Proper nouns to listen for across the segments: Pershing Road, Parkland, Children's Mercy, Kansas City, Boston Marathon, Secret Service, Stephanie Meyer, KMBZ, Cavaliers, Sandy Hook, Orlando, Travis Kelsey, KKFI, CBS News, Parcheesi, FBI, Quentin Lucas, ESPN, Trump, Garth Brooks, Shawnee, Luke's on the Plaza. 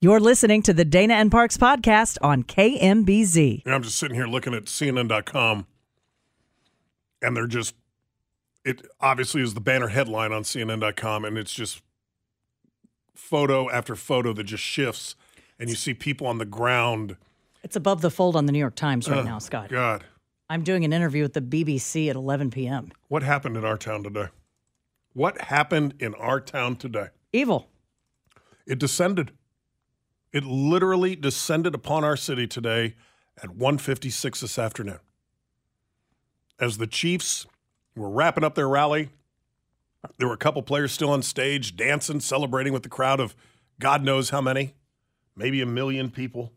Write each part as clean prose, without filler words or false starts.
You're listening to the Dana and Parks podcast on KMBZ. And I'm just sitting here looking at CNN.com, and they're just, it obviously is the banner headline on CNN.com, and it's just photo after photo that just shifts, and you see people on the ground. It's above the fold on the New York Times right now, Scott. God. I'm doing an interview with the BBC at 11 p.m. What happened in our town today? Evil. It descended. It literally descended upon our city today at 1:56 this afternoon. As the Chiefs were wrapping up their rally, there were a couple players still on stage dancing, celebrating with the crowd of God knows how many, maybe 1 million people.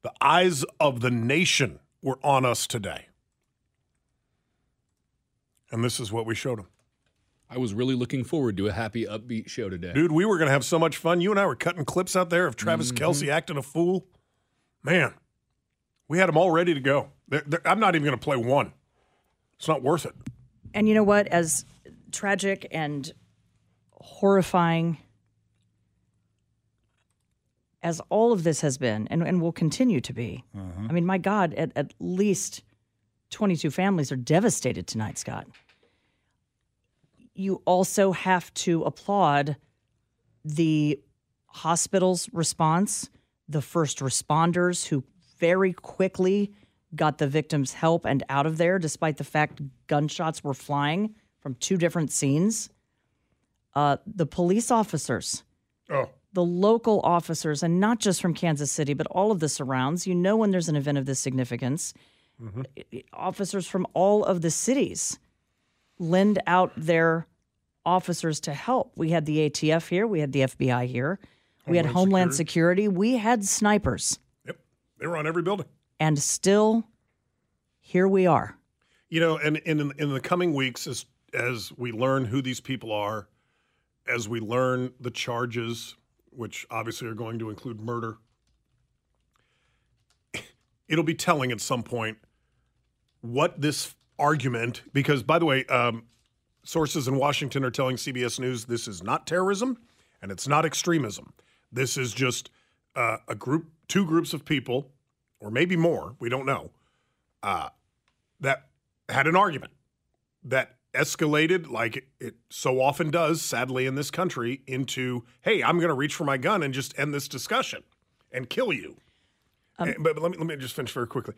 The eyes of the nation were on us today. And this is what we showed them. I was really looking forward to a happy, upbeat show today. Dude, we were going to have so much fun. You and I were cutting clips out there of Travis Kelsey acting a fool. Man, we had them all ready to go. I'm not even going to play one. It's not worth it. And you know what? As tragic and horrifying as all of this has been, and will continue to be, I mean, my God, at least 22 families are devastated tonight, Scott. You also have to applaud the hospital's response, the first responders who very quickly got the victims help and out of there, despite the fact gunshots were flying from two different scenes. The police officers, the local officers, and not just from Kansas City, but all of the surrounds. You know when there's an event of this significance, officers from all of the cities lend out their officers to help. We had the ATF here. We had the FBI here. We had Homeland Security. We had snipers. Yep. They were on every building. And still, here we are. You know, and in the coming weeks, as we learn who these people are, as we learn the charges, which obviously are going to include murder, it'll be telling at some point what this argument, because, by the way, sources in Washington are telling CBS News this is not terrorism and it's not extremism. This is just a group, two groups of people, or maybe more, we don't know, that had an argument that escalated, like it so often does, sadly, in this country, into, hey, I'm going to reach for my gun and just end this discussion and kill you. But let me just finish very quickly.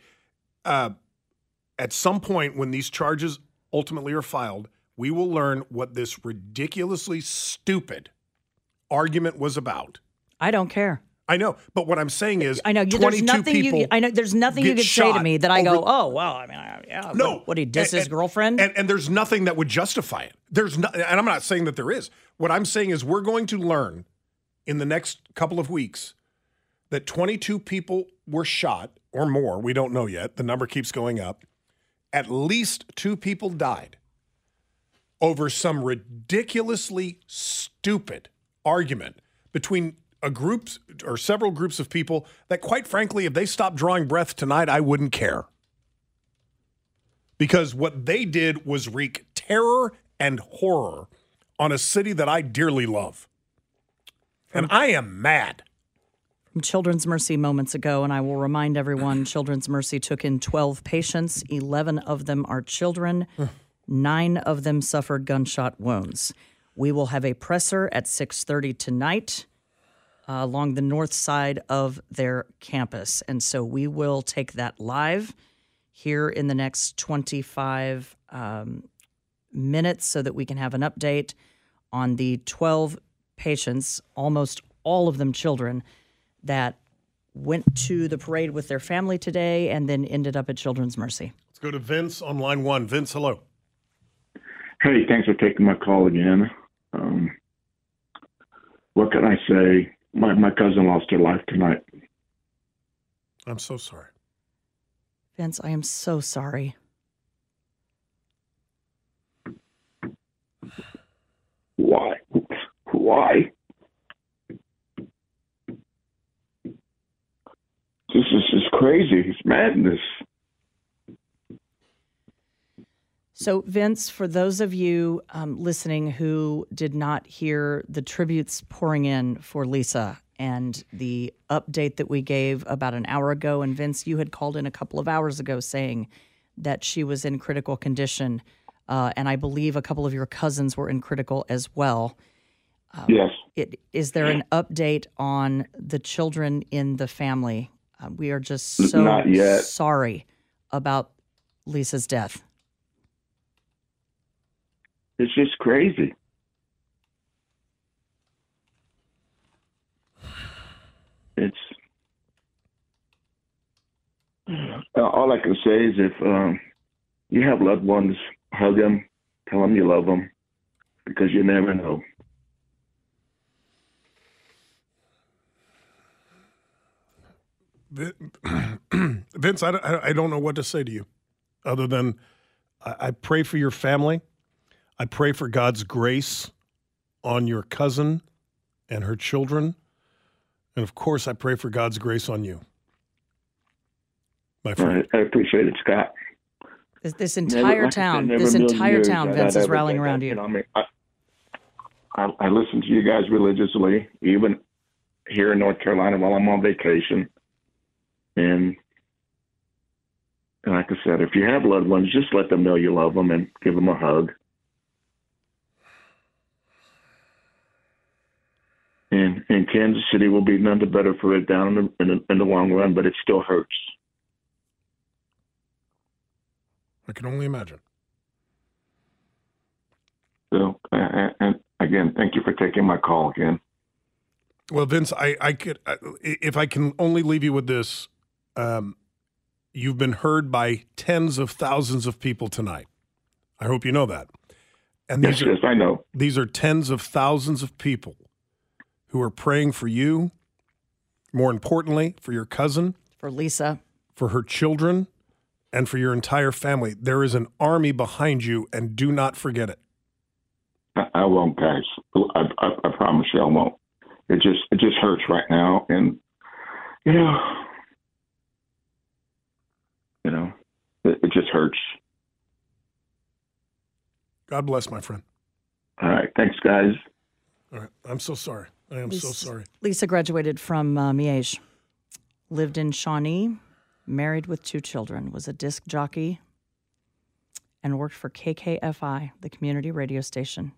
At some point when these charges ultimately are filed, we will learn what this ridiculously stupid argument was about. I don't care. I know, but what I'm saying is, I know there's nothing you could say to me that I go, oh well, I mean, yeah, no, what he dissed his girlfriend, and there's nothing that would justify it. There's no, and I'm not saying that there is. What I'm saying is we're going to learn in the next couple of weeks that 22 people were shot or more. We don't know yet. The number keeps going up. At least two people died over some ridiculously stupid argument between a group or several groups of people that, quite frankly, if they stopped drawing breath tonight, I wouldn't care. Because what they did was wreak terror and horror on a city that I dearly love. And I am mad. From Children's Mercy moments ago, and I will remind everyone, Children's Mercy took in 12 patients. 11 of them are children. 9 of them suffered gunshot wounds. We will have a presser at 6:30 tonight along the north side of their campus. And so we will take that live here in the next 25 minutes so that we can have an update on the 12 patients, almost all of them children, that went to the parade with their family today and then ended up at Children's Mercy. Let's go to Vince on line one. Vince, hello. Hey, thanks for taking my call again. What can I say? My cousin lost her life tonight. I'm so sorry. Vince, I am so sorry. Why? Why? This is just crazy. It's madness. So, Vince, for those of you listening who did not hear the tributes pouring in for Lisa and the update that we gave about an hour ago, and Vince, you had called in a couple of hours ago saying that she was in critical condition, and I believe a couple of your cousins were in critical as well. Yes. Is there an update on the children in the family? We are just so sorry about Lisa's death. It's just crazy. It's all I can say is if you have loved ones, hug them, tell them you love them, because you never know. Vince, I don't know what to say to you other than I pray for your family. I pray for God's grace on your cousin and her children. And, of course, I pray for God's grace on you, my friend. I appreciate it, Scott. This entire town, Vince, is rallying around you. I mean, I listen to you guys religiously, even here in North Carolina while I'm on vacation. And like I said, if you have loved ones, just let them know you love them and give them a hug. And Kansas City will be none the better for it down in the long run, but it still hurts. I can only imagine. So, and again, thank you for taking my call again. Well, Vince, if I can only leave you with this, you've been heard by tens of thousands of people tonight. I hope you know that. And yes, I know. These are tens of thousands of people who are praying for you, more importantly, for your cousin. For Lisa. For her children, and for your entire family. There is an army behind you, and do not forget it. I won't, guys. I promise you I won't. It just hurts right now, and you know, it just hurts. God bless, my friend. All right, thanks, guys. All right, I'm so sorry. I am so sorry. Lisa graduated from Miege, lived in Shawnee, married with 2 children, was a disc jockey, and worked for KKFI, the community radio station.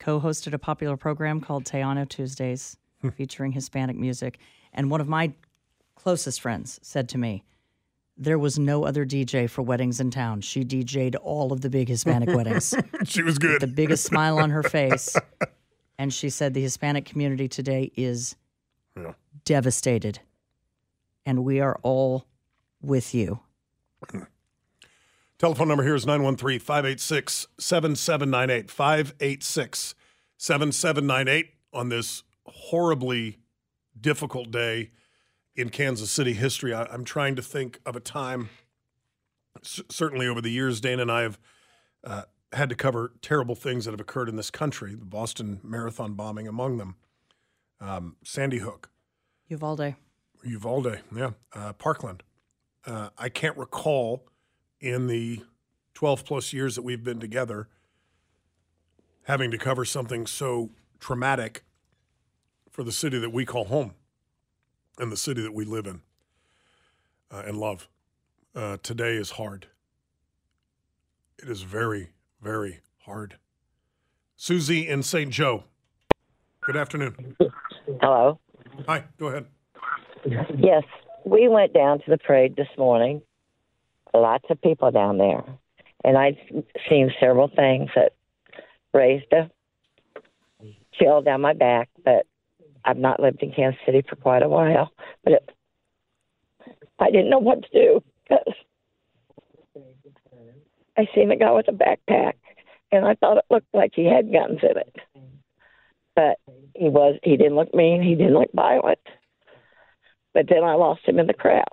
Co-hosted a popular program called Teano Tuesdays featuring Hispanic music. And one of my closest friends said to me, there was no other DJ for weddings in town. She DJ'd all of the big Hispanic weddings. She was good. With the biggest smile on her face. And she said the Hispanic community today is devastated. And we are all with you. Telephone number here is 913-586-7798, 586-7798 on this horribly difficult day in Kansas City history. I'm trying to think of a time, certainly over the years, Dana and I have had to cover terrible things that have occurred in this country, the Boston Marathon bombing among them, Sandy Hook. Uvalde, yeah, Parkland. I can't recall in the 12-plus years that we've been together, having to cover something so traumatic for the city that we call home and the city that we live in and love. Today is hard. It is very, very hard. Susie in Saint Joe. Good afternoon. Hello. Hi, go ahead. Yes, we went down to the parade this morning. Lots of people down there. And I've seen several things that raised a chill down my back, but I've not lived in Kansas City for quite a while. But I didn't know what to do because I seen a guy with a backpack, and I thought it looked like he had guns in it. But he didn't look mean. He didn't look violent. But then I lost him in the crowd.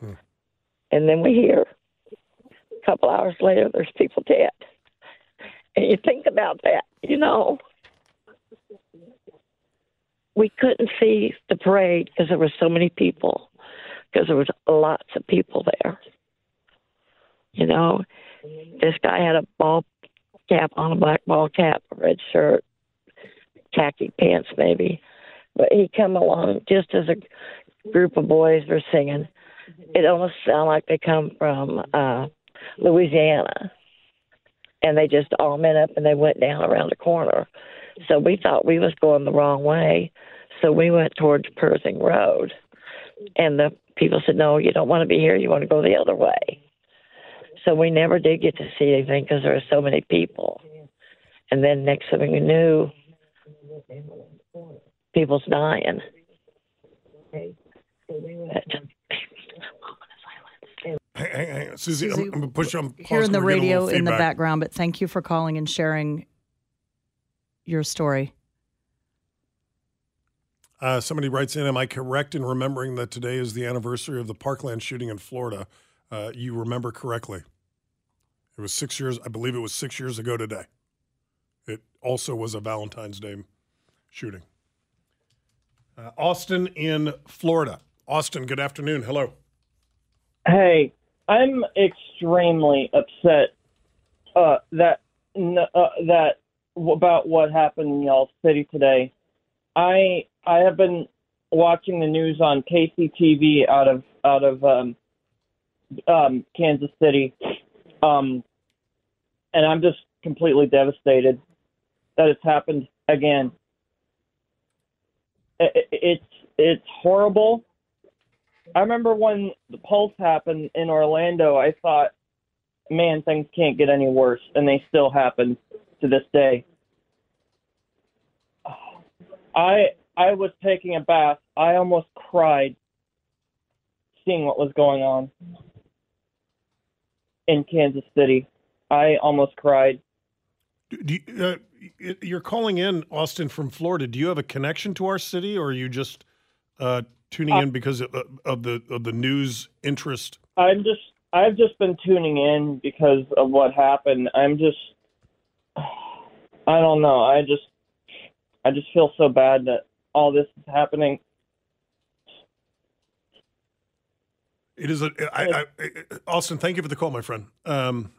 Hmm. And then we hear a couple hours later, there's people dead. And you think about that, you know. We couldn't see the parade because there were so many people, because there was lots of people there. You know, this guy had a ball cap on, a black ball cap, a red shirt, khaki pants maybe. But he come along just as a group of boys were singing. It almost sounded like they come from Louisiana. And they just all met up and they went down around the corner. So we thought we was going the wrong way. So we went towards Pershing Road. And the people said, no, you don't want to be here. You want to go the other way. So we never did get to see anything because there were so many people. And then next thing we knew, people's dying. Hang, Susie, I'm going to push on. Hearing the radio in the background, but thank you for calling and sharing your story. Somebody writes in, am I correct in remembering that today is the anniversary of the Parkland shooting in Florida? You remember correctly. It was 6 years, I believe it was 6 years ago today. It also was a Valentine's Day shooting. Austin in Florida. Austin, good afternoon. Hello. Hey, I'm extremely upset that about what happened in y'all's city today. I have been watching the news on KCTV out of Kansas City, and I'm just completely devastated that it's happened again. It's horrible. I remember when the Pulse happened in Orlando, I thought, man, things can't get any worse, and they still happen to this day. I was taking a bath. I almost cried seeing what was going on in Kansas City. I almost cried. You're calling in, Austin, from Florida. Do you have a connection to our city, or are you just tuning in because of the news interest? I've just been tuning in because of what happened. I don't know. I just feel so bad that all this is happening. It is Austin, thank you for the call, my friend, and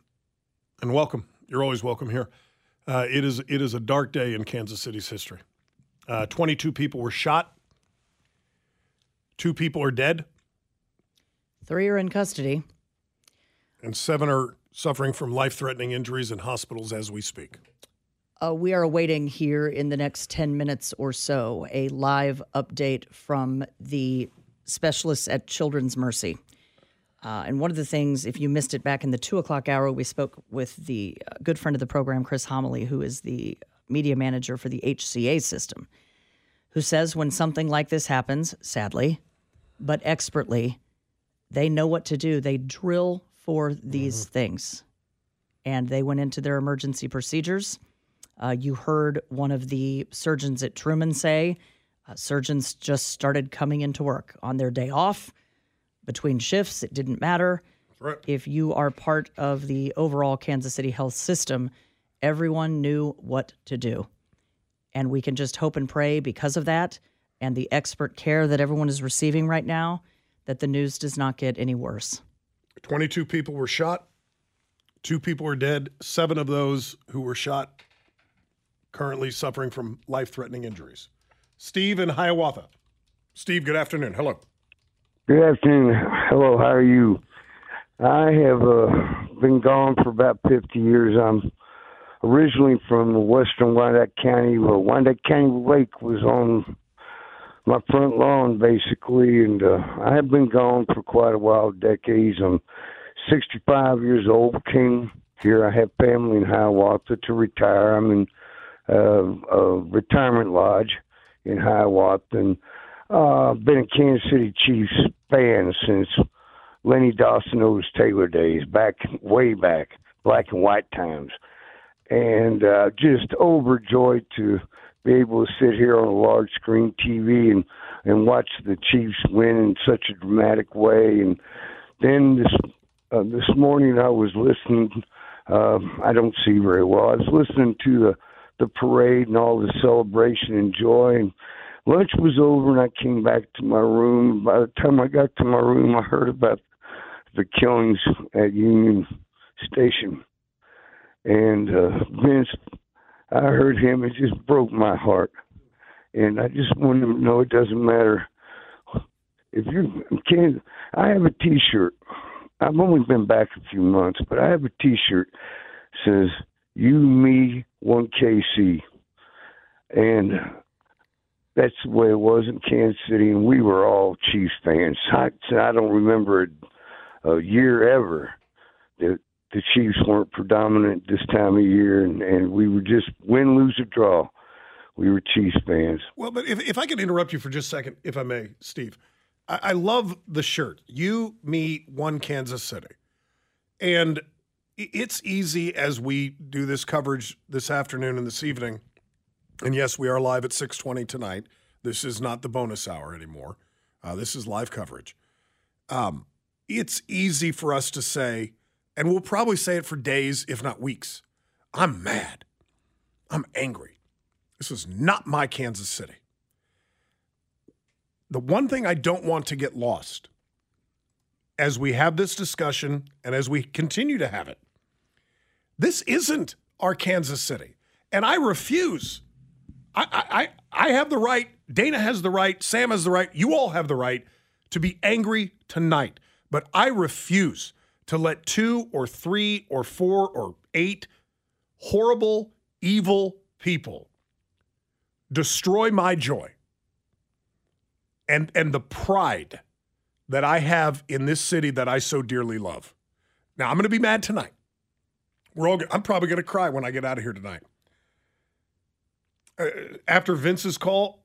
welcome. You're always welcome here. It is a dark day in Kansas City's history. 22 people were shot. 2 people are dead. 3 are in custody. And 7 are suffering from life-threatening injuries in hospitals as we speak. We are awaiting here in the next 10 minutes or so a live update from the specialists at Children's Mercy. And one of the things, if you missed it back in the 2 o'clock hour, we spoke with the good friend of the program, Chris Homily, who is the media manager for the HCA system, who says when something like this happens, sadly, but expertly, they know what to do. They drill for these things. And they went into their emergency procedures. You heard one of the surgeons at Truman say, surgeons just started coming into work on their day off. Between shifts, it didn't matter. Right. If you are part of the overall Kansas City health system, everyone knew what to do. And we can just hope and pray because of that and the expert care that everyone is receiving right now that the news does not get any worse. 22 people were shot. 2 people are dead. 7 of those who were shot currently suffering from life-threatening injuries. Steve in Hiawatha. Steve, good afternoon. Hello. Good afternoon. Hello, how are you? I have been gone for about 50 years. I'm originally from western Wyandotte County. Wyandotte County Lake was on my front lawn, basically, and I have been gone for quite a while, decades. I'm 65 years old, came here. I have family in Hiawatha to retire. I'm in a retirement lodge in Hiawatha, and I've been a Kansas City Chiefs fan since Lenny Dawson, Otis Taylor days, way back, black and white times. And just overjoyed to be able to sit here on a large screen TV and watch the Chiefs win in such a dramatic way. And then this morning I was listening. I don't see very well. I was listening to the parade and all the celebration and joy. And lunch was over, and I came back to my room. By the time I got to my room, I heard about the killings at Union Station. And Vince, I heard him. It just broke my heart. And I just wanted him to know it doesn't matter. If you can, I have a T-shirt. I've only been back a few months, but I have a T-shirt that says, "You, me, 1KC." And that's the way it was in Kansas City, and we were all Chiefs fans. I don't remember a year ever that the Chiefs weren't predominant this time of year, and we were just win, lose, or draw. We were Chiefs fans. Well, but if I could interrupt you for just a second, if I may, Steve. I love the shirt. You, me, one Kansas City. And it's easy as we do this coverage this afternoon and this evening. And yes, we are live at 6:20 tonight. This is not the bonus hour anymore. This is live coverage. It's easy for us to say, and we'll probably say it for days, if not weeks, I'm mad. I'm angry. This is not my Kansas City. The one thing I don't want to get lost as we have this discussion and as we continue to have it, this isn't our Kansas City. And I refuse. I have the right, Dana has the right, Sam has the right, you all have the right to be angry tonight. But I refuse to let 2 or 3 or 4 or 8 horrible, evil people destroy my joy. And the pride that I have in this city that I so dearly love. Now, I'm going to be mad tonight. I'm probably going to cry when I get out of here tonight. After Vince's call,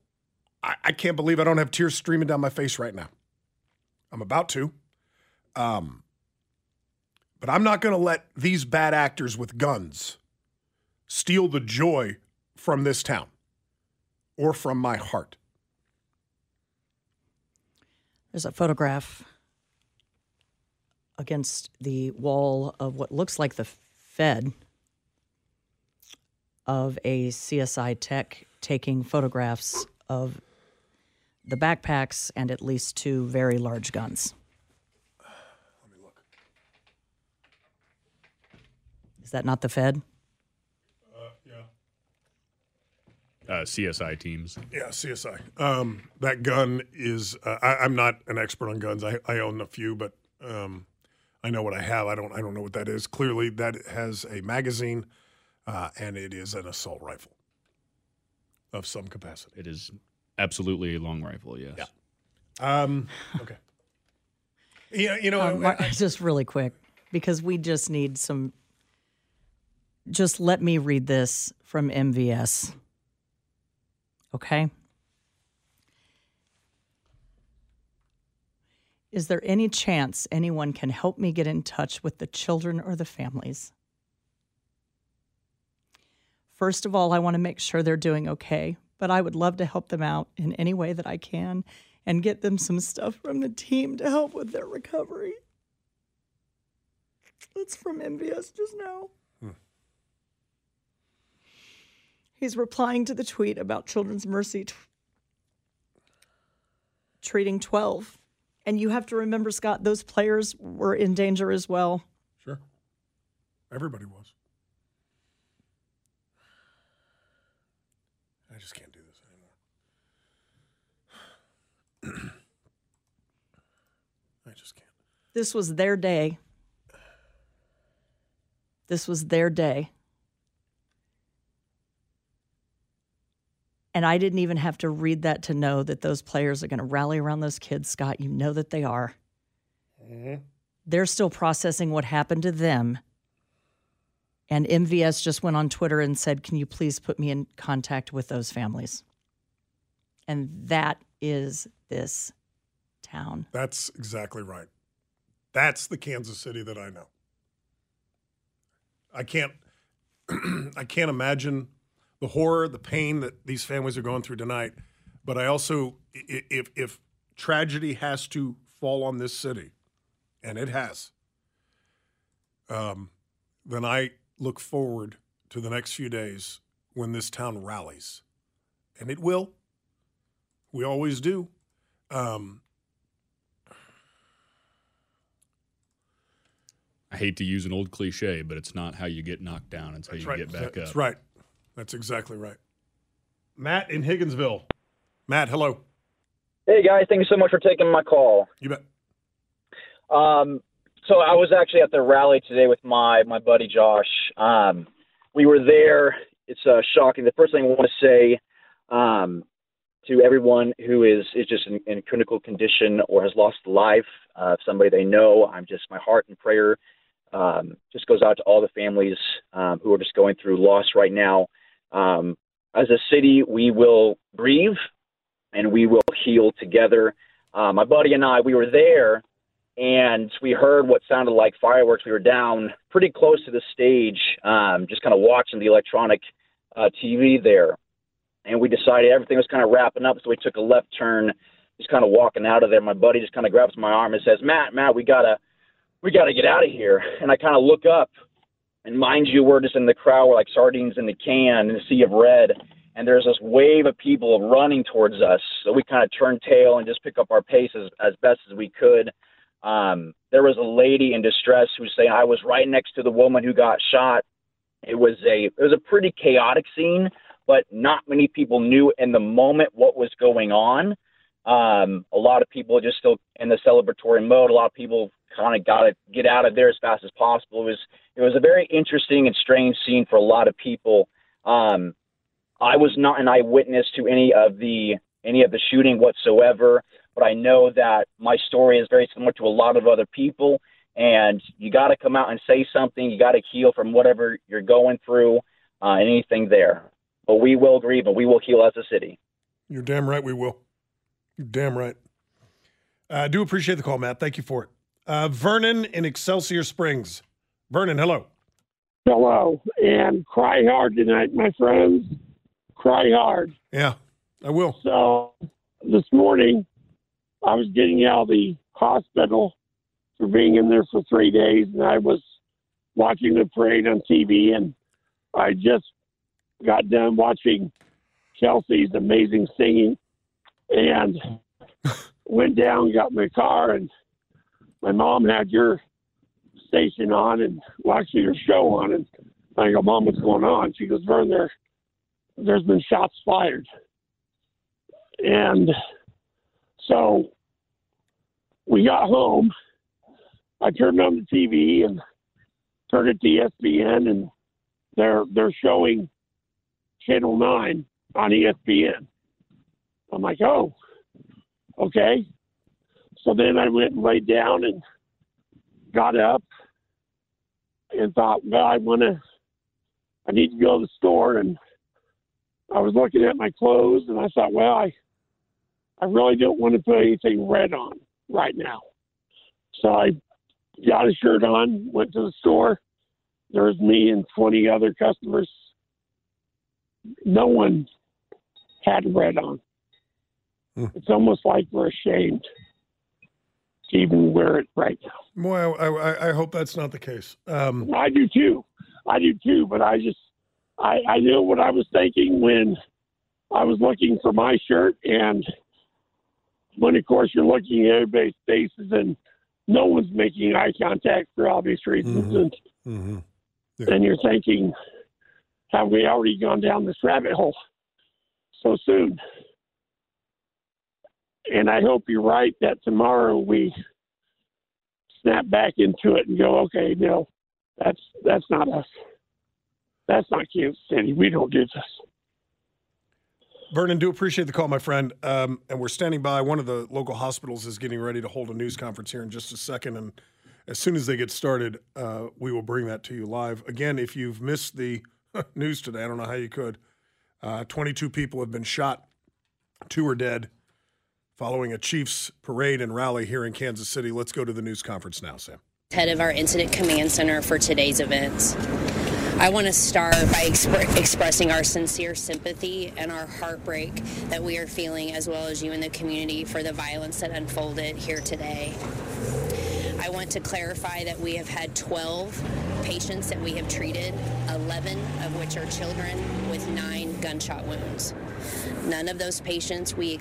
I can't believe I don't have tears streaming down my face right now. I'm about to. But I'm not going to let these bad actors with guns steal the joy from this town or from my heart. There's a photograph against the wall of what looks like the Fed of a CSI tech taking photographs of the backpacks and at least 2 very large guns. Let me look. Is that not the Fed? CSI teams. Yeah, CSI. That gun is, I'm not an expert on guns. I own a few, but I know what I have. I don't know what that is. Clearly, that has a magazine, and it is an assault rifle of some capacity. It is absolutely a long rifle, yes. Yeah. Okay. Yeah, you know. Just really quick, because we just need some, just let me read this from MVS. Okay. Is there any chance anyone can help me get in touch with the children or the families? First of all, I want to make sure they're doing okay, but I would love to help them out in any way that I can and get them some stuff from the team to help with their recovery. That's from MVS just now. He's replying to the tweet about Children's Mercy treating 12. And you have to remember, Scott, those players were in danger as well. Sure. Everybody was. I just can't do this anymore. I just can't. This was their day. This was their day. And I didn't even have to read that to know that those players are going to rally around those kids, Scott. You know that they are. Mm-hmm. They're still processing what happened to them. And MVS just went on Twitter and said, "Can you please put me in contact with those families?" And that is this town. That's exactly right. That's the Kansas City that I know. I can't imagine the horror, the pain that these families are going through tonight. But I also, if tragedy has to fall on this city, and it has, then I look forward to the next few days when this town rallies. And it will. We always do. I hate to use an old cliche, but it's not how you get knocked down. It's how you get back up. That's right. That's exactly right. Matt in Higginsville. Matt, hello. Hey, guys. Thank you so much for taking my call. You bet. So I was actually at the rally today with my buddy Josh. We were there. It's shocking. The first thing I want to say to everyone who is just in critical condition or has lost life of somebody they know, my heart and prayer just goes out to all the families who are just going through loss right now. As a city, we will grieve and we will heal together. My buddy and I, we were there. And we heard what sounded like fireworks. We were down pretty close to the stage, just kind of watching the electronic TV there. And we decided everything was kind of wrapping up, so we took a left turn, just kind of walking out of there. My buddy just kind of grabs my arm and says, Matt, we gotta get out of here. And I kind of look up, and mind you, we're just in the crowd. We're like sardines in the can in a sea of red. And there's this wave of people running towards us. So we kind of turned tail and just pick up our pace as best as we could. There was a lady in distress who was saying, I was right next to the woman who got shot. It was a pretty chaotic scene, but not many people knew in the moment what was going on. A lot of people just still in the celebratory mode. A lot of people kind of got to get out of there as fast as possible. It was a very interesting and strange scene for a lot of people. I was not an eyewitness to any of the shooting whatsoever. But I know that my story is very similar to a lot of other people, and you got to come out and say something. You got to heal from whatever you're going through, anything there. But we will grieve, and we will heal as a city. You're damn right we will. You're damn right. I do appreciate the call, Matt. Thank you for it. Vernon in Excelsior Springs. Vernon, hello. Hello, and cry hard tonight, my friends. Cry hard. Yeah, I will. So this morning, I was getting out of the hospital for being in there for 3 days, and I was watching the parade on TV, and I just got done watching Kelsey's amazing singing and went down, got my car, and my mom had your station on and watching your show on, and I go, Mom, what's going on? She goes, Vern, there's been shots fired. And so we got home. I turned on the TV and turned it to ESPN, and they're showing Channel 9 on ESPN. I'm like, oh, okay. So then I went and laid down and got up and thought, well, I need to go to the store. And I was looking at my clothes, and I thought, well, I really don't want to put anything red on right now. So I got a shirt on, went to the store. There's me and 20 other customers. No one had red on. It's almost like we're ashamed to even wear it right now. Boy, I hope that's not the case. I do too. But I knew what I was thinking when I was looking for my shirt, and when, of course, you're looking at everybody's faces and no one's making eye contact for obvious reasons. Mm-hmm. And, yeah. And you're thinking, have we already gone down this rabbit hole so soon? And I hope you're right that tomorrow we snap back into it and go, okay, no, that's not us. That's not Kansas City. We don't do this. Vernon, do appreciate the call, my friend. And we're standing by. One of the local hospitals is getting ready to hold a news conference here in just a second. And as soon as they get started, we will bring that to you live. Again, if you've missed the news today, I don't know how you could. 22 people have been shot. 2 are dead following a Chiefs parade and rally here in Kansas City. Let's go to the news conference now, Sam. Head of our incident command center for today's events. I want to start by expressing our sincere sympathy and our heartbreak that we are feeling, as well as you in the community, for the violence that unfolded here today. I want to clarify that we have had 12 patients that we have treated, 11 of which are children, with 9 gunshot wounds. All of those patients we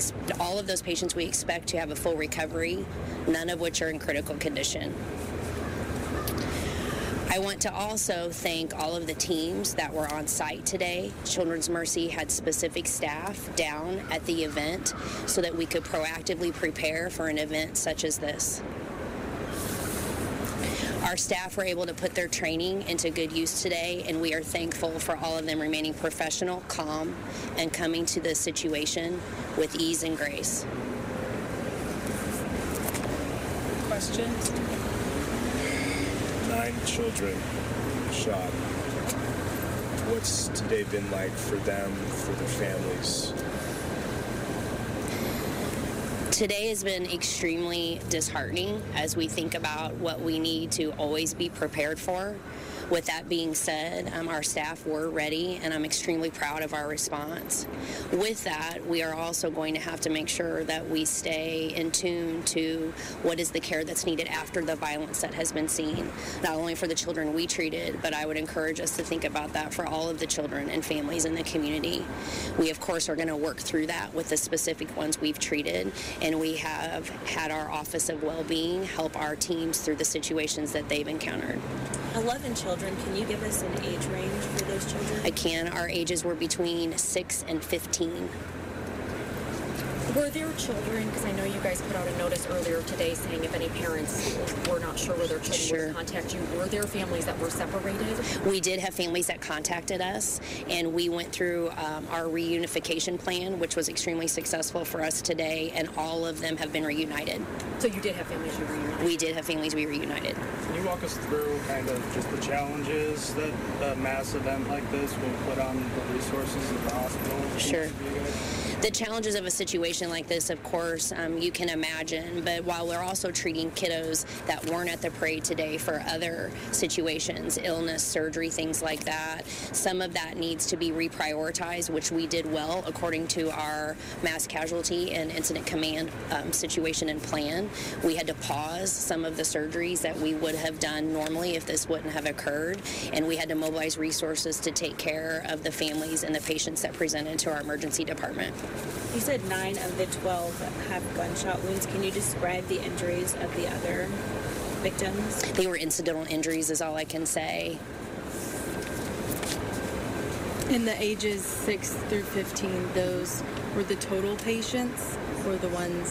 expect to have a full recovery, none of which are in critical condition. I want to also thank all of the teams that were on site today. Children's Mercy had specific staff down at the event so that we could proactively prepare for an event such as this. Our staff were able to put their training into good use today, and we are thankful for all of them remaining professional, calm, and coming to this situation with ease and grace. Questions? 9 children shot. What's today been like for them, for their families? Today has been extremely disheartening as we think about what we need to always be prepared for. With that being said, our staff were ready, and I'm extremely proud of our response. With that, we are also going to have to make sure that we stay in tune to what is the care that's needed after the violence that has been seen, not only for the children we treated, but I would encourage us to think about that for all of the children and families in the community. We, of course, are going to work through that with the specific ones we've treated, and we have had our Office of Well-Being help our teams through the situations that they've encountered. 11 children. Can you give us an age range for those children? I can. Our ages were between 6 and 15. Were there children, because I know you guys put out a notice earlier today saying if any parents were not sure whether children would contact you, were there families that were separated? We did have families that contacted us, and we went through our reunification plan, which was extremely successful for us today, and all of them have been reunited. So you did have families you reunited? We did have families we reunited. Can you walk us through kind of just the challenges that a mass event like this will put on the resources of the hospital? Sure. The challenges of a situation like this, of course, you can imagine, but while we're also treating kiddos that weren't at the parade today for other situations, illness, surgery, things like that, some of that needs to be reprioritized, which we did well according to our mass casualty and incident command situation and plan. We had to pause some of the surgeries that we would have done normally if this wouldn't have occurred, and we had to mobilize resources to take care of the families and the patients that presented to our emergency department. You said 9 of the 12 have gunshot wounds. Can you describe the injuries of the other victims? They were incidental injuries is all I can say. And the ages 6 through 15, those were the total patients or the ones?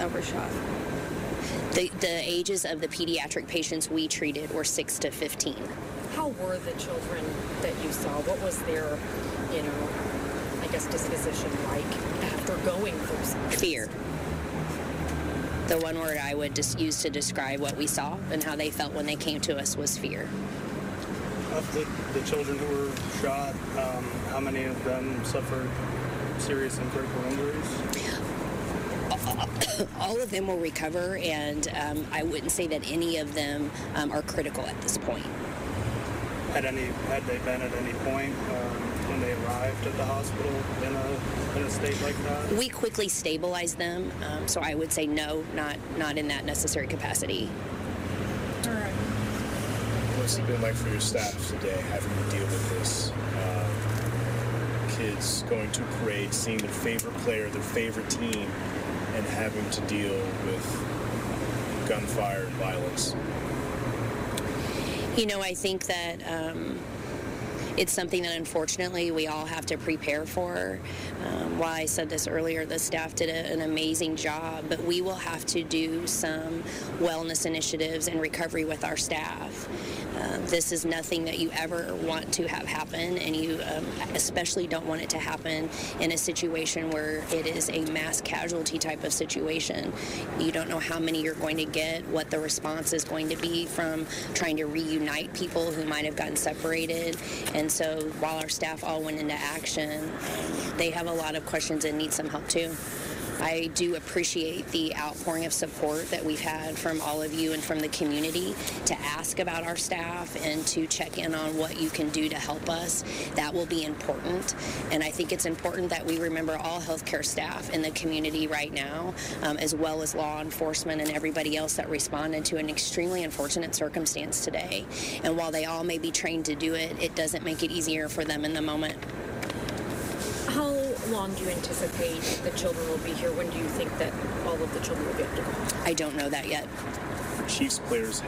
Overshot. The ages of the pediatric patients we treated were 6 to 15. How were the children that you saw? What was their, I guess, disposition like after going through something? Fear. The one word I would just use to describe what we saw and how they felt when they came to us was fear. Of the children who were shot, how many of them suffered serious and critical injuries? All of them will recover, and I wouldn't say that any of them are critical at this point. Had they been at any point when they arrived at the hospital in a state like that? We quickly stabilized them, so I would say no, not in that necessary capacity. All right. What's it been like for your staff today, having to deal with this? Kids going to a parade, seeing their favorite player, their favorite team, and having to deal with gunfire and violence? I think that it's something that unfortunately we all have to prepare for. While I said this earlier, the staff did an amazing job, but we will have to do some wellness initiatives and recovery with our staff. This is nothing that you ever want to have happen, and you especially don't want it to happen in a situation where it is a mass casualty type of situation. You don't know how many you're going to get, what the response is going to be from trying to reunite people who might have gotten separated. And so while our staff all went into action, they have a lot of questions and need some help too. I do appreciate the outpouring of support that we've had from all of you and from the community to ask about our staff and to check in on what you can do to help us. That will be important. And I think it's important that we remember all healthcare staff in the community right now, as well as law enforcement and everybody else that responded to an extremely unfortunate circumstance today. And while they all may be trained to do it, it doesn't make it easier for them in the moment. How long do you anticipate the children will be here? When do you think that all of the children will be able to go home? I don't know that yet. Chiefs players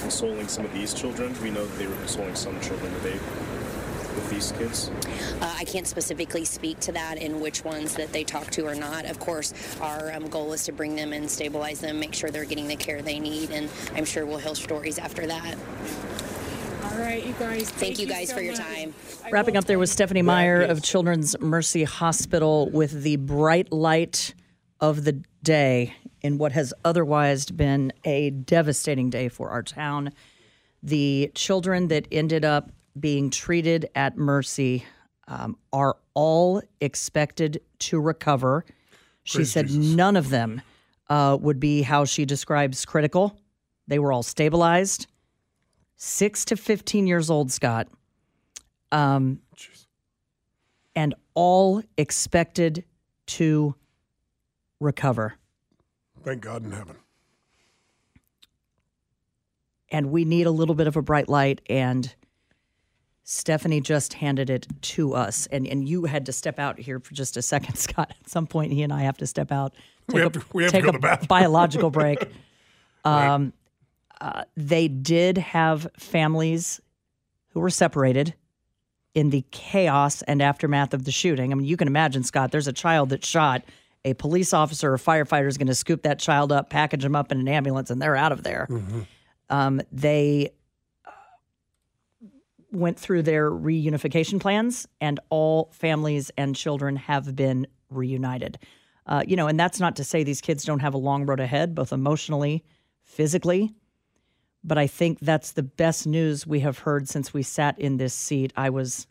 consoling some of these children. We know that they were consoling some children today with these kids? I can't specifically speak to that and which ones that they talk to or not. Of course, our goal is to bring them and stabilize them, make sure they're getting the care they need, and I'm sure we'll hear stories after that. All right, you guys. Thank you guys for your time. Wrapping up there was Stephanie Meyer of Children's Mercy Hospital with the bright light of the day in what has otherwise been a devastating day for our town. The children that ended up being treated at Mercy are all expected to recover. She said none of them would be, how she describes, critical. They were all stabilized. 6 to 15 years old, Scott, and all expected to recover. Thank God in heaven. And we need a little bit of a bright light, and Stephanie just handed it to us. And you had to step out here for just a second, Scott. At some point, he and I have to step out. We have to go to the bathroom. Biological break. Right. They did have families who were separated in the chaos and aftermath of the shooting. I mean, you can imagine, Scott, there's a child that shot. A police officer or firefighter is going to scoop that child up, package him up in an ambulance, and they're out of there. Mm-hmm. They went through their reunification plans, and all families and children have been reunited. And that's not to say these kids don't have a long road ahead, both emotionally, physically. But I think that's the best news we have heard since we sat in this seat. I was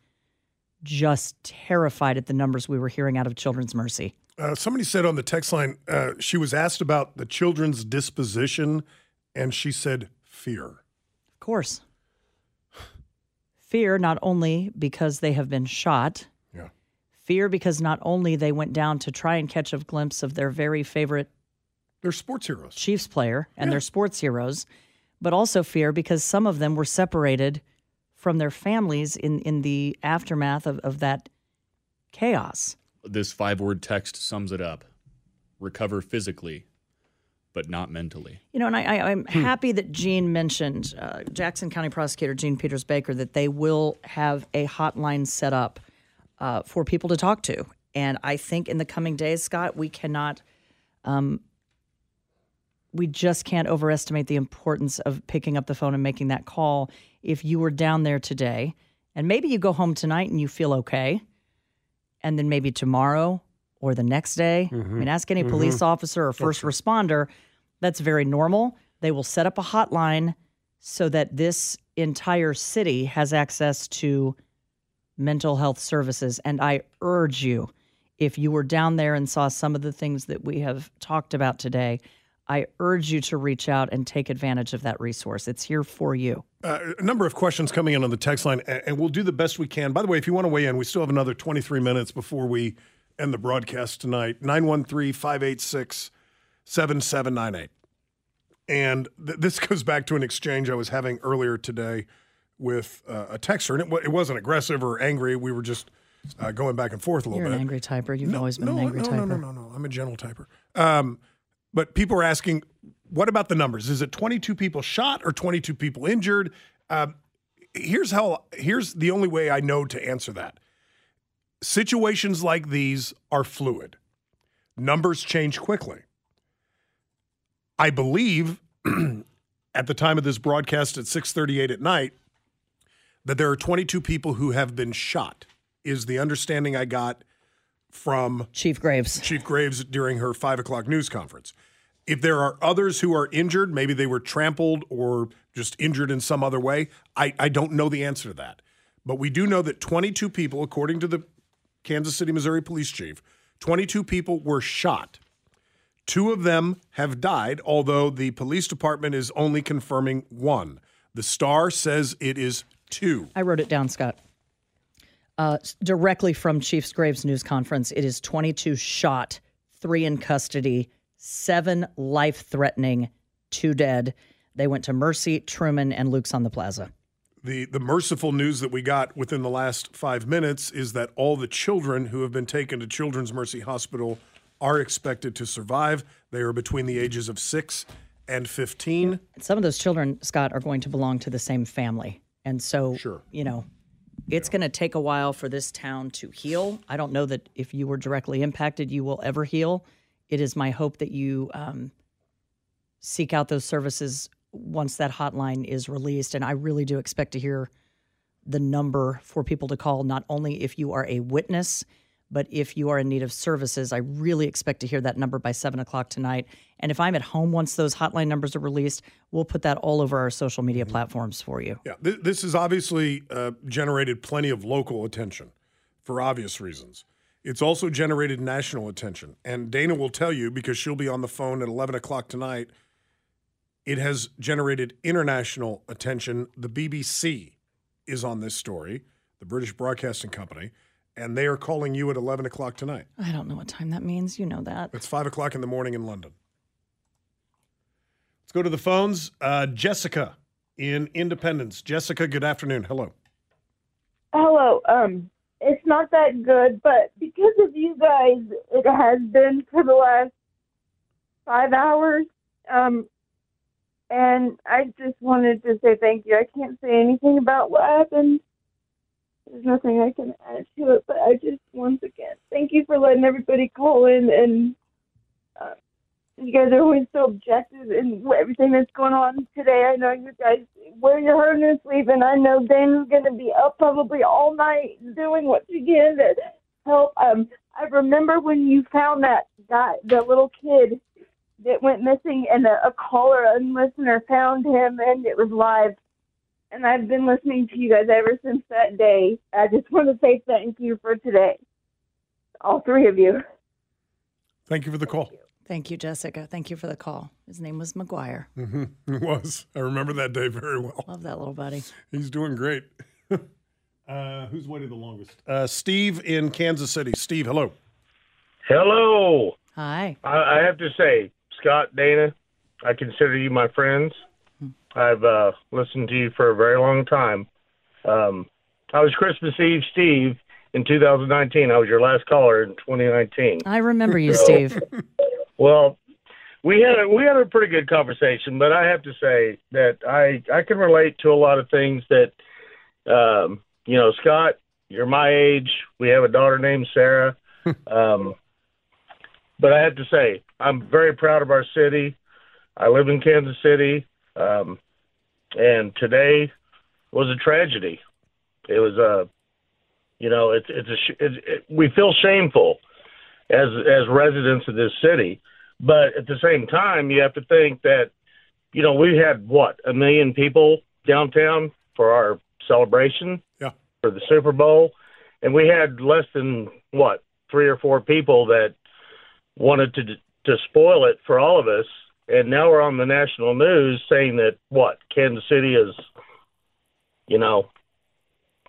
just terrified at the numbers we were hearing out of Children's Mercy. Somebody said on the text line, she was asked about the children's disposition, and she said fear. Of course. Fear, not only because they have been shot. Yeah. Fear because not only they went down to try and catch a glimpse of their very favorite. They're sports heroes. Chiefs player and their sports heroes. But also fear because some of them were separated from their families in the aftermath of that chaos. This 5-word text sums it up. Recover physically, but not mentally. And I'm happy that Gene mentioned, Jackson County Prosecutor Gene Peters-Baker, that they will have a hotline set up for people to talk to. And I think in the coming days, Scott, we cannot... we just can't overestimate the importance of picking up the phone and making that call. If you were down there today, and maybe you go home tonight and you feel okay, and then maybe tomorrow or the next day, mm-hmm. I mean, ask any mm-hmm. police officer or first responder, that's very normal. They will set up a hotline so that this entire city has access to mental health services. And I urge you, if you were down there and saw some of the things that we have talked about today, I urge you to reach out and take advantage of that resource. It's here for you. A number of questions coming in on the text line, and we'll do the best we can. By the way, if you want to weigh in, we still have another 23 minutes before we end the broadcast tonight. 913-586-7798. And this goes back to an exchange I was having earlier today with a texter, and it wasn't aggressive or angry. We were just going back and forth a little bit. You're an angry typer. You've always been an angry typer. No. I'm a gentle typer. But people are asking, what about the numbers? Is it 22 people shot or 22 people injured? Here's the only way I know to answer that. Situations like these are fluid. Numbers change quickly. I believe at the time of this broadcast at 6:38 at night, that there are 22 people who have been shot, is the understanding I got from Chief Graves during her 5 o'clock news conference. If there are others who are injured, maybe they were trampled or just injured in some other way, I don't know the answer to that. But we do know that 22 people, according to the Kansas City, Missouri police chief, 22 people were shot. 2 of them have died, although the police department is only confirming 1. The Star says it is 2. I wrote it down, Scott. Directly from Chief Graves' news conference, it is 22 shot, 3 in custody, 7 life-threatening, 2 dead. They went to Mercy, Truman, and Luke's on the Plaza. The merciful news that we got within the last 5 minutes is that all the children who have been taken to Children's Mercy Hospital are expected to survive. They are between the ages of 6 and 15. Some of those children, Scott, are going to belong to the same family. And so, sure, you know, it's going to take a while for this town to heal. I don't know that if you were directly impacted, you will ever heal. It is my hope that you seek out those services once that hotline is released. And I really do expect to hear the number for people to call, not only if you are a witness, but if you are in need of services. I really expect to hear that number by 7 o'clock tonight. And if I'm at home once those hotline numbers are released, we'll put that all over our social media platforms for you. Yeah, this has obviously generated plenty of local attention for obvious reasons. It's also generated national attention. And Dana will tell you, because she'll be on the phone at 11 o'clock tonight, it has generated international attention. The BBC is on this story, the British Broadcasting Company, and they are calling you at 11 o'clock tonight. I don't know what time that means. You know that. It's 5 o'clock in the morning in London. Let's go to the phones. Jessica in Independence. Jessica, good afternoon. Hello. Hello. It's not that good, but because of you guys, it has been for the last 5 hours. And I just wanted to say thank you. I can't say anything about what happened. There's nothing I can add to it, but I just, once again, thank you for letting everybody call in, and you guys are always so objective in everything that's going on today. I know you guys wear your heart and sleep, and I know Dana's going to be up probably all night doing what she can to help. I remember when you found that guy, the little kid that went missing, and a caller, a listener, found him, and it was live. And I've been listening to you guys ever since that day. I just want to say thank you for today. All 3 of you. Thank you for the call. Thank you, Jessica. Thank you for the call. His name was McGuire. Mm-hmm. It was. I remember that day very well. Love that little buddy. He's doing great. Who's waited the longest? Steve in Kansas City. Steve, hello. Hello. Hi. I have to say, Scott, Dana, I consider you my friends. I've listened to you for a very long time. I was Christmas Eve Steve in 2019. I was your last caller in 2019. I remember you, Steve. Well, we had a pretty good conversation, but I have to say that I can relate to a lot of things that, you know, Scott, you're my age. We have a daughter named Sarah. But I have to say, I'm very proud of our city. I live in Kansas City. And today was a tragedy. It was a, you know, we feel shameful as residents of this city, but at the same time, you have to think that, you know, we had 1 million people downtown for our celebration for the Super Bowl. And we had less than 3 or 4 people that wanted to spoil it for all of us. And now we're on the national news saying that, Kansas City is, you know,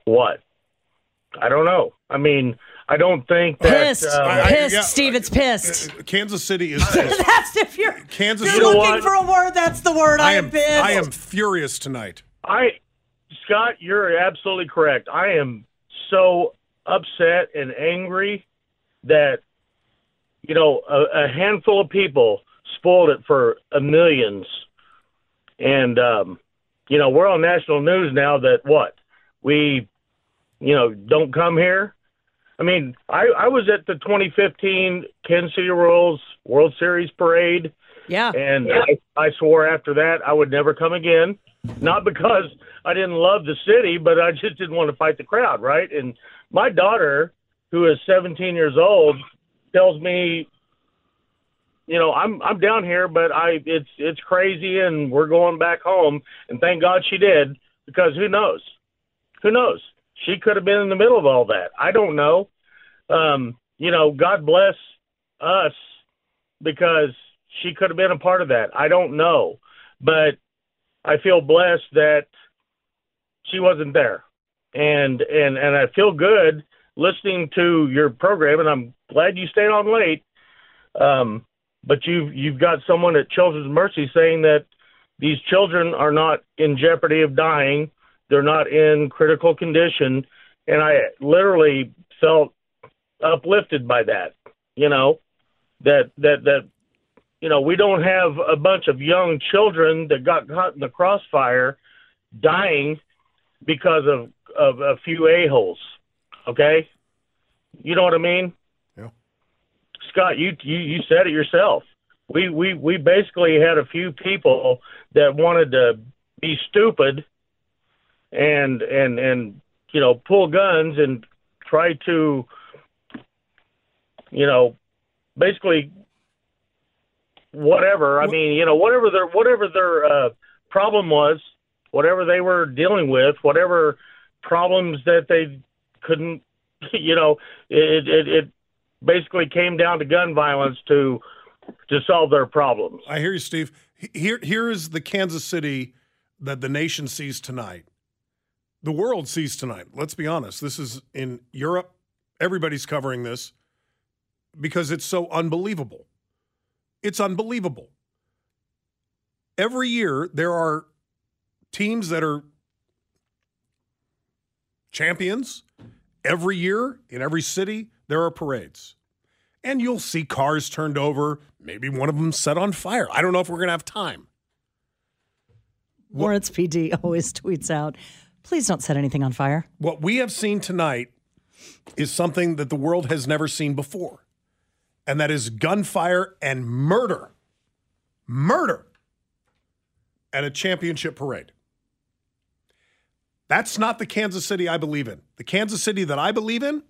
I don't know. I mean, I don't think that... Pissed, Steve, it's pissed. Kansas City is pissed. That's if you're looking for a word, that's the word. I am furious tonight. Scott, you're absolutely correct. I am so upset and angry that, you know, a handful of people spoiled it for millions. And, you know, we're on national news now that we, you know, don't come here. I mean, I was at the 2015 Kansas City Royals World Series parade. Yeah. And I swore after that I would never come again. Not because I didn't love the city, but I just didn't want to fight the crowd, right? And my daughter, who is 17 years old, tells me, you know, I'm down here, but it's crazy, and we're going back home. And thank God she did, because who knows? Who knows? She could have been in the middle of all that. I don't know. You know, God bless us, because she could have been a part of that. I don't know. But I feel blessed that she wasn't there. And I feel good listening to your program, and I'm glad you stayed on late. But you've got someone at Children's Mercy saying that these children are not in jeopardy of dying. They're not in critical condition. And I literally felt uplifted by that, you know, that, you know, we don't have a bunch of young children that got caught in the crossfire dying because of a few a-holes. Okay. You know what I mean? Yeah. Scott, you said it yourself. We basically had a few people that wanted to be stupid and you know, pull guns and try to, you know, basically whatever. I mean, you know, whatever their problem was, whatever they were dealing with, whatever problems that they couldn't, you know, it basically came down to gun violence to solve their problems. I hear you, Steve. Here is the Kansas City that the nation sees tonight. The world sees tonight. Let's be honest. This is in Europe. Everybody's covering this because it's so unbelievable. It's unbelievable. Every year there are teams that are champions. Every year in every city there are parades. And you'll see cars turned over, maybe one of them set on fire. I don't know if we're going to have time. Lawrence PD always tweets out, "Please don't set anything on fire." What we have seen tonight is something that the world has never seen before, and that is gunfire and murder. Murder at a championship parade. That's not the Kansas City I believe in. The Kansas City that I believe in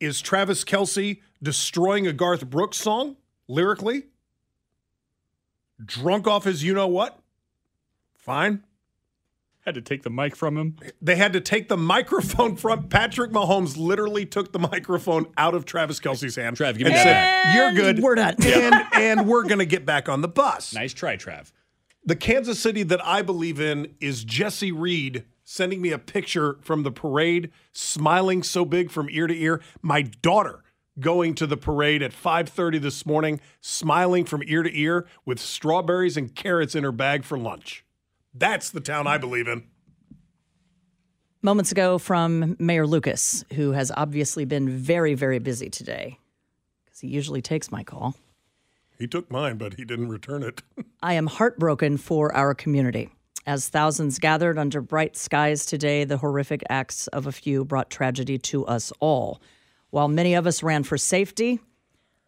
is Travis Kelsey destroying a Garth Brooks song, lyrically, drunk off his you-know-what. Fine. Had to take the mic from him. They had to take the microphone from Patrick Mahomes. Literally took the microphone out of Travis Kelsey's hand. Trav, give me that. You're good. We're done. And we're going to get back on the bus. Nice try, Trav. The Kansas City that I believe in is Jesse Reed sending me a picture from the parade, smiling so big from ear to ear. My daughter going to the parade at 5:30 this morning, smiling from ear to ear with strawberries and carrots in her bag for lunch. That's the town I believe in. Moments ago from Mayor Lucas, who has obviously been very, very busy today, because he usually takes my call. He took mine, but he didn't return it. I am heartbroken for our community. As thousands gathered under bright skies today, the horrific acts of a few brought tragedy to us all. While many of us ran for safety,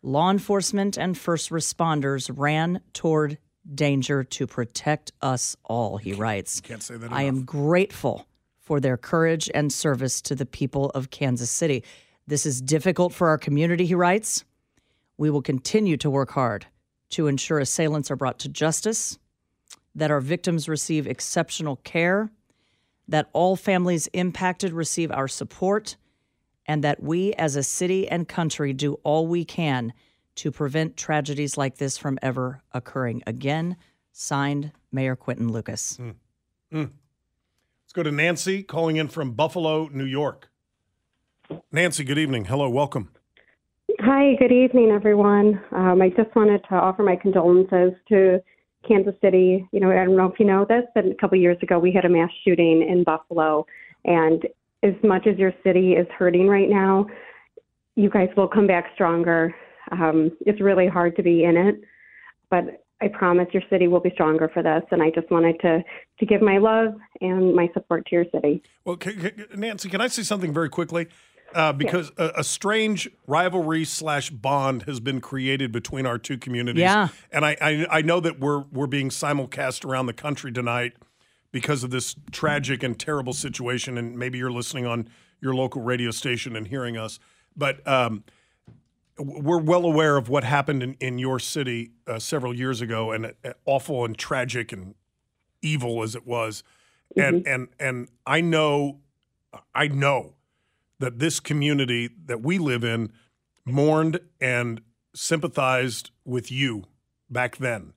law enforcement and first responders ran toward danger to protect us all, he writes. Can't say that enough. I am grateful for their courage and service to the people of Kansas City. This is difficult for our community, he writes. We will continue to work hard to ensure assailants are brought to justice, that our victims receive exceptional care, that all families impacted receive our support, and that we as a city and country do all we can to prevent tragedies like this from ever occurring again. Signed, Mayor Quentin Lucas. Let's go to Nancy, calling in from Buffalo, New York. Nancy, good evening. Hello, welcome. Hi, good evening, everyone. I just wanted to offer my condolences to Kansas City. You know, I don't know if you know this, but a couple of years ago we had a mass shooting in Buffalo. And as much as your city is hurting right now, you guys will come back stronger. It's really hard to be in it, but I promise your city will be stronger for this. And I just wanted to give my love and my support to your city. Well, Nancy, can I say something very quickly? because a strange rivalry slash bond has been created between our two communities. Yeah. And I know that we're being simulcast around the country tonight because of this tragic and terrible situation, and maybe you're listening on your local radio station and hearing us. But we're well aware of what happened in your city several years ago, and awful and tragic and evil as it was. Mm-hmm. And I know that this community that we live in mourned and sympathized with you back then.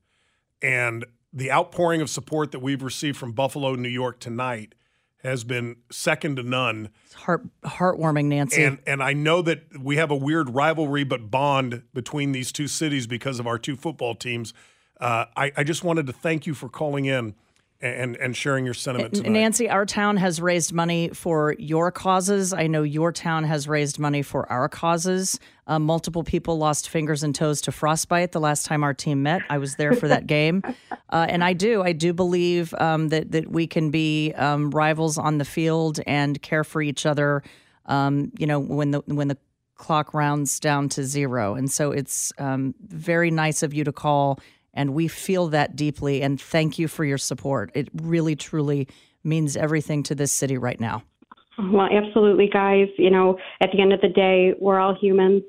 And the outpouring of support that we've received from Buffalo, New York tonight has been second to none. It's heartwarming, Nancy. And I know that we have a weird rivalry but bond between these two cities because of our two football teams. I just wanted to thank you for calling in and sharing your sentiment tonight. Nancy, our town has raised money for your causes. I know your town has raised money for our causes. Multiple people lost fingers and toes to frostbite the last time our team met. I was there for that game. And I do believe that we can be rivals on the field and care for each other, when the clock rounds down to zero. And so it's very nice of you to call. And we feel that deeply, and thank you for your support. It really, truly means everything to this city right now. Well, absolutely, guys. You know, at the end of the day, we're all humans,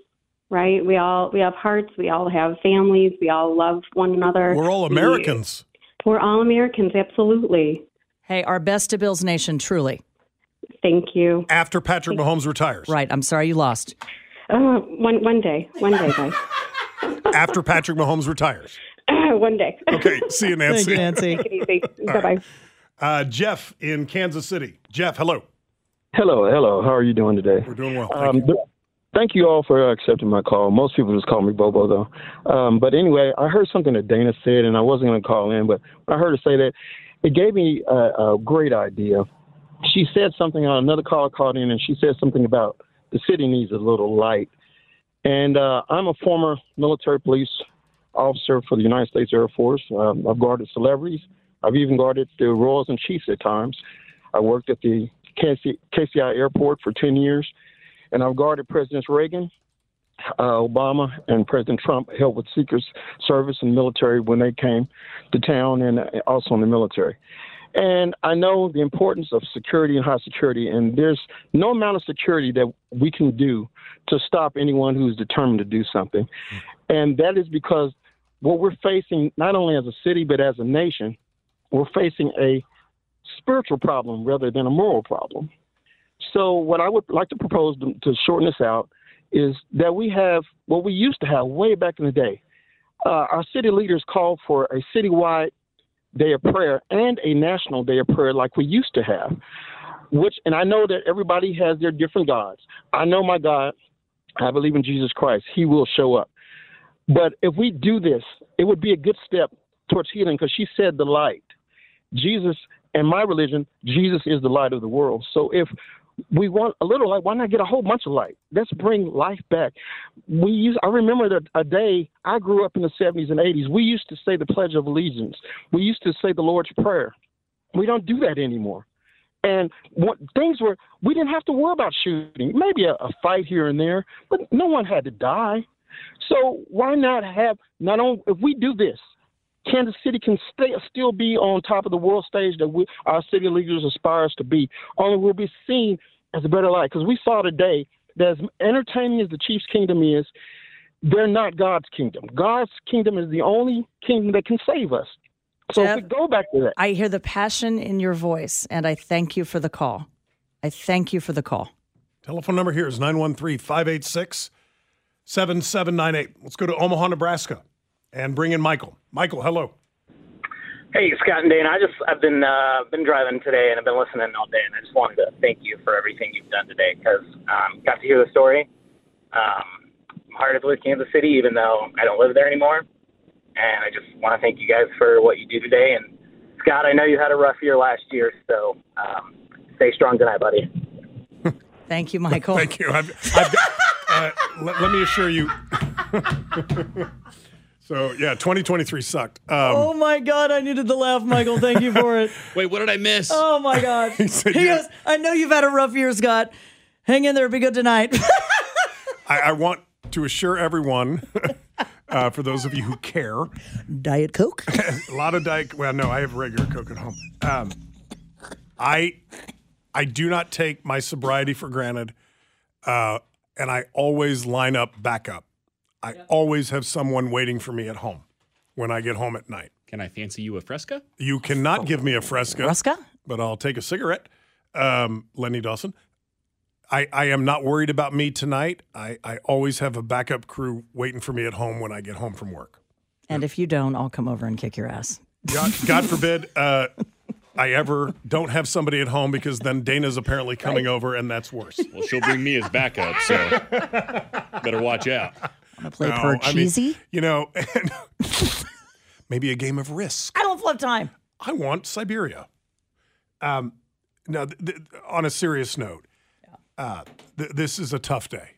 right? We have hearts. We all have families. We all love one another. We're all Americans. We're all Americans, absolutely. Hey, our best to Bills Nation, truly. Thank you. After Patrick Mahomes retires. Right. I'm sorry you lost. One day, guys. After Patrick Mahomes retires. One day. Okay. See you, Nancy. Thank you, Nancy. Take it easy. Bye-bye. Jeff in Kansas City. Jeff, hello. Hello. How are you doing today? We're doing well. Thank you all for accepting my call. Most people just call me Bobo, though. But anyway, I heard something that Dana said, and I wasn't going to call in, but I heard her say that. It gave me a great idea. She said something on another call called in, and she said something about the city needs a little light. And I'm a former military police officer for the United States Air Force. I've guarded celebrities. I've even guarded the Royals and Chiefs at times. I worked at the KCI airport for 10 years, and I've guarded Presidents Reagan, Obama, and President Trump, helped with Secret Service and military when they came to town, and also in the military. And I know the importance of security and high security, and there's no amount of security that we can do to stop anyone who's determined to do something. And that is because what we're facing, not only as a city but as a nation, we're facing a spiritual problem rather than a moral problem. So what I would like to propose to shorten this out is that we have what we used to have way back in the day. Our city leaders called for a citywide day of prayer and a national day of prayer like we used to have, and I know that everybody has their different gods. I know my God. I believe in Jesus Christ. He will show up. But if we do this, it would be a good step towards healing, because she said the light. Jesus, and my religion, Jesus is the light of the world. So if we want a little light, why not get a whole bunch of light? Let's bring life back. I remember that a day I grew up in the 70s and 80s. We used to say the Pledge of Allegiance. We used to say the Lord's Prayer. We don't do that anymore. And we didn't have to worry about shooting. Maybe a fight here and there, but no one had to die. So why not have, not only if we do this, Kansas City can still be on top of the world stage that our city leaders aspire us to be. Only we'll be seen as a better light, because we saw today that as entertaining as the Chiefs' kingdom is, they're not God's kingdom. God's kingdom is the only kingdom that can save us. So Jeff, if we go back to that. I hear the passion in your voice, and I thank you for the call. Telephone number here is 913-586-7798. Let's go to Omaha, Nebraska, and bring in Michael. Michael, hello. Hey, Scott and Dana. I've been driving today, and I've been listening all day, and I just wanted to thank you for everything you've done today, because got to hear the story. My heart is with Kansas City, even though I don't live there anymore. And I just want to thank you guys for what you do today. And Scott, I know you had a rough year last year, so stay strong tonight, buddy. Thank you, Michael. Thank you. I've let me assure you. So, yeah, 2023 sucked. Oh, my God. I needed the laugh, Michael. Thank you for it. Wait, what did I miss? Oh, my God. He goes, I know you've had a rough year, Scott. Hang in there. Be good tonight. I want to assure everyone, for those of you who care. Diet Coke? A lot of Diet Coke. Well, no, I have regular Coke at home. I do not take my sobriety for granted, and I always line up backup. I always have someone waiting for me at home when I get home at night. Can I fancy you a Fresca? You cannot give me a Fresca. Fresca? But I'll take a cigarette. Lenny Dawson. I am not worried about me tonight. I always have a backup crew waiting for me at home when I get home from work. And if you don't, I'll come over and kick your ass. God forbid I ever don't have somebody at home, because then Dana's apparently coming over, and that's worse. Well, she'll bring me as backup, so better watch out. Want to play Parcheesi? I mean, you know, maybe a game of Risk. I don't have time. I want Siberia. Now, on a serious note, this is a tough day.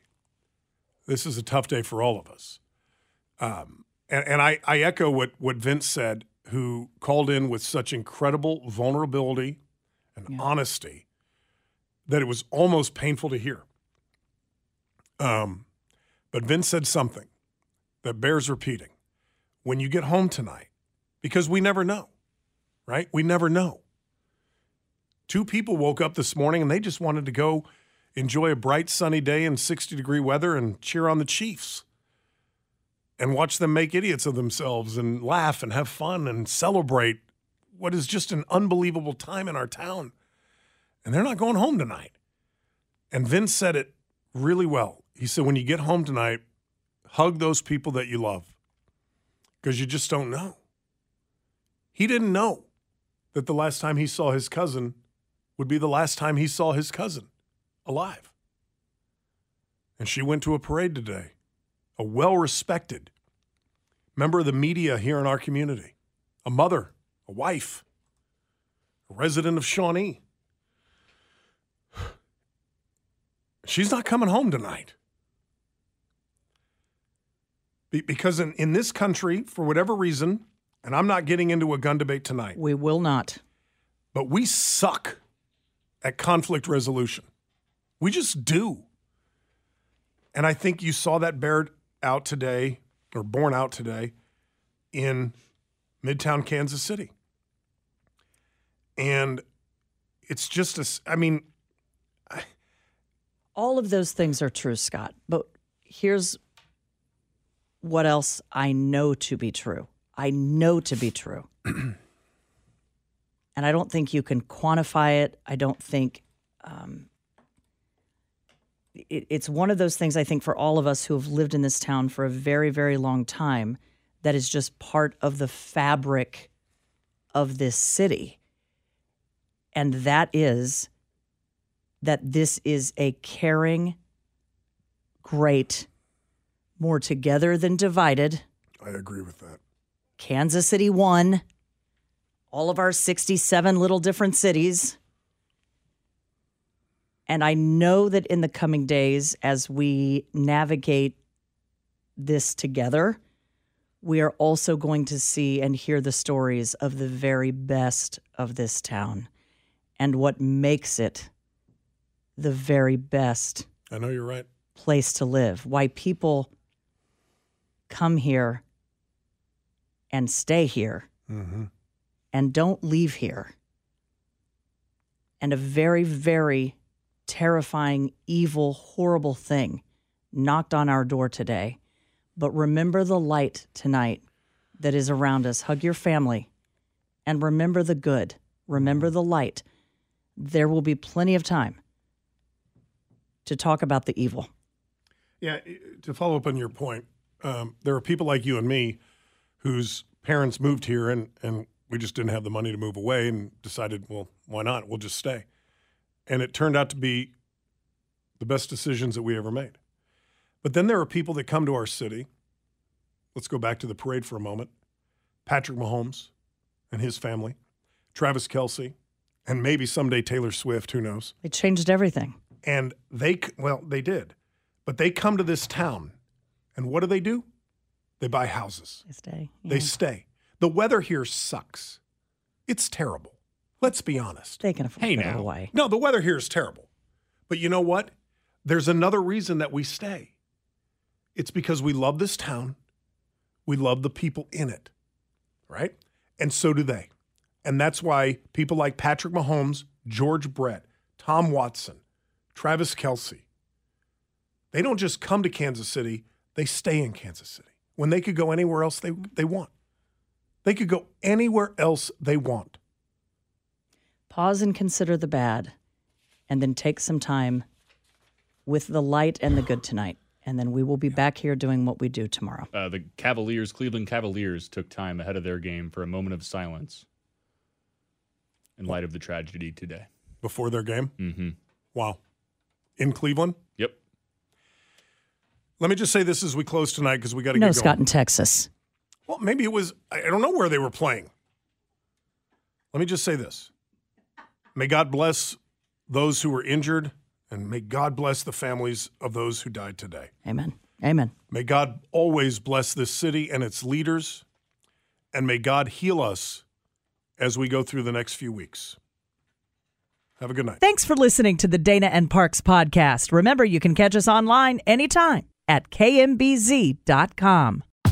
This is a tough day for all of us. And I echo what Vince said, who called in with such incredible vulnerability and honesty that it was almost painful to hear. But Vince said something that bears repeating. When you get home tonight, because we never know, right? We never know. Two people woke up this morning and they just wanted to go enjoy a bright sunny day in 60-degree weather and cheer on the Chiefs and watch them make idiots of themselves and laugh and have fun and celebrate what is just an unbelievable time in our town. And they're not going home tonight. And Vince said it really well. He said, when you get home tonight, hug those people that you love, because you just don't know. He didn't know that the last time he saw his cousin would be the last time he saw his cousin alive. And she went to a parade today, a well-respected member of the media here in our community, a mother, a wife, a resident of Shawnee. She's not coming home tonight. Because in this country, for whatever reason, and I'm not getting into a gun debate tonight. We will not. But we suck at conflict resolution. We just do. And I think you saw that borne out today in Midtown Kansas City. And it's just all of those things are true, Scott. But here's what else I know to be true. And I don't think you can quantify it. I don't think it's one of those things, I think, for all of us who have lived in this town for a very, very long time, that is just part of the fabric of this city. And that is that this is a caring, great, more together than divided. I agree with that. Kansas City won. All of our 67 little different cities. And I know that in the coming days, as we navigate this together, we are also going to see and hear the stories of the very best of this town and what makes it the very best. I know you're right. Place to live. Why people come here and stay here and don't leave here. And a very, very terrifying, evil, horrible thing knocked on our door today. But remember the light tonight that is around us. Hug your family and remember the good. Remember the light. There will be plenty of time to talk about the evil. Yeah, to follow up on your point, there are people like you and me whose parents moved here and we just didn't have the money to move away and decided, well, why not? We'll just stay. And it turned out to be the best decisions that we ever made. But then there are people that come to our city. Let's go back to the parade for a moment. Patrick Mahomes and his family, Travis Kelsey, and maybe someday Taylor Swift, who knows? They changed everything. And they did. But they come to this town, and what do? They buy houses. They stay. Yeah. They stay. The weather here sucks. It's terrible. Let's be honest. They can afford to go away. No, the weather here is terrible. But you know what? There's another reason that we stay. It's because we love this town. We love the people in it, right? And so do they. And that's why people like Patrick Mahomes, George Brett, Tom Watson, Travis Kelsey, they don't just come to Kansas City, they stay in Kansas City. When they could go anywhere else they want. They could go anywhere else they want. Pause and consider the bad, and then take some time with the light and the good tonight. And then we will be back here doing what we do tomorrow. The Cleveland Cavaliers took time ahead of their game for a moment of silence in light of the tragedy today. Before their game? Mm-hmm. Wow. In Cleveland? Yep. Let me just say this as we close tonight because we got to get going. No, Scott, in Texas. Well, maybe it was, I don't know where they were playing. Let me just say this. May God bless those who were injured. And may God bless the families of those who died today. Amen. Amen. May God always bless this city and its leaders. And may God heal us as we go through the next few weeks. Have a good night. Thanks for listening to the Dana and Parks podcast. Remember, you can catch us online anytime at KMBZ.com.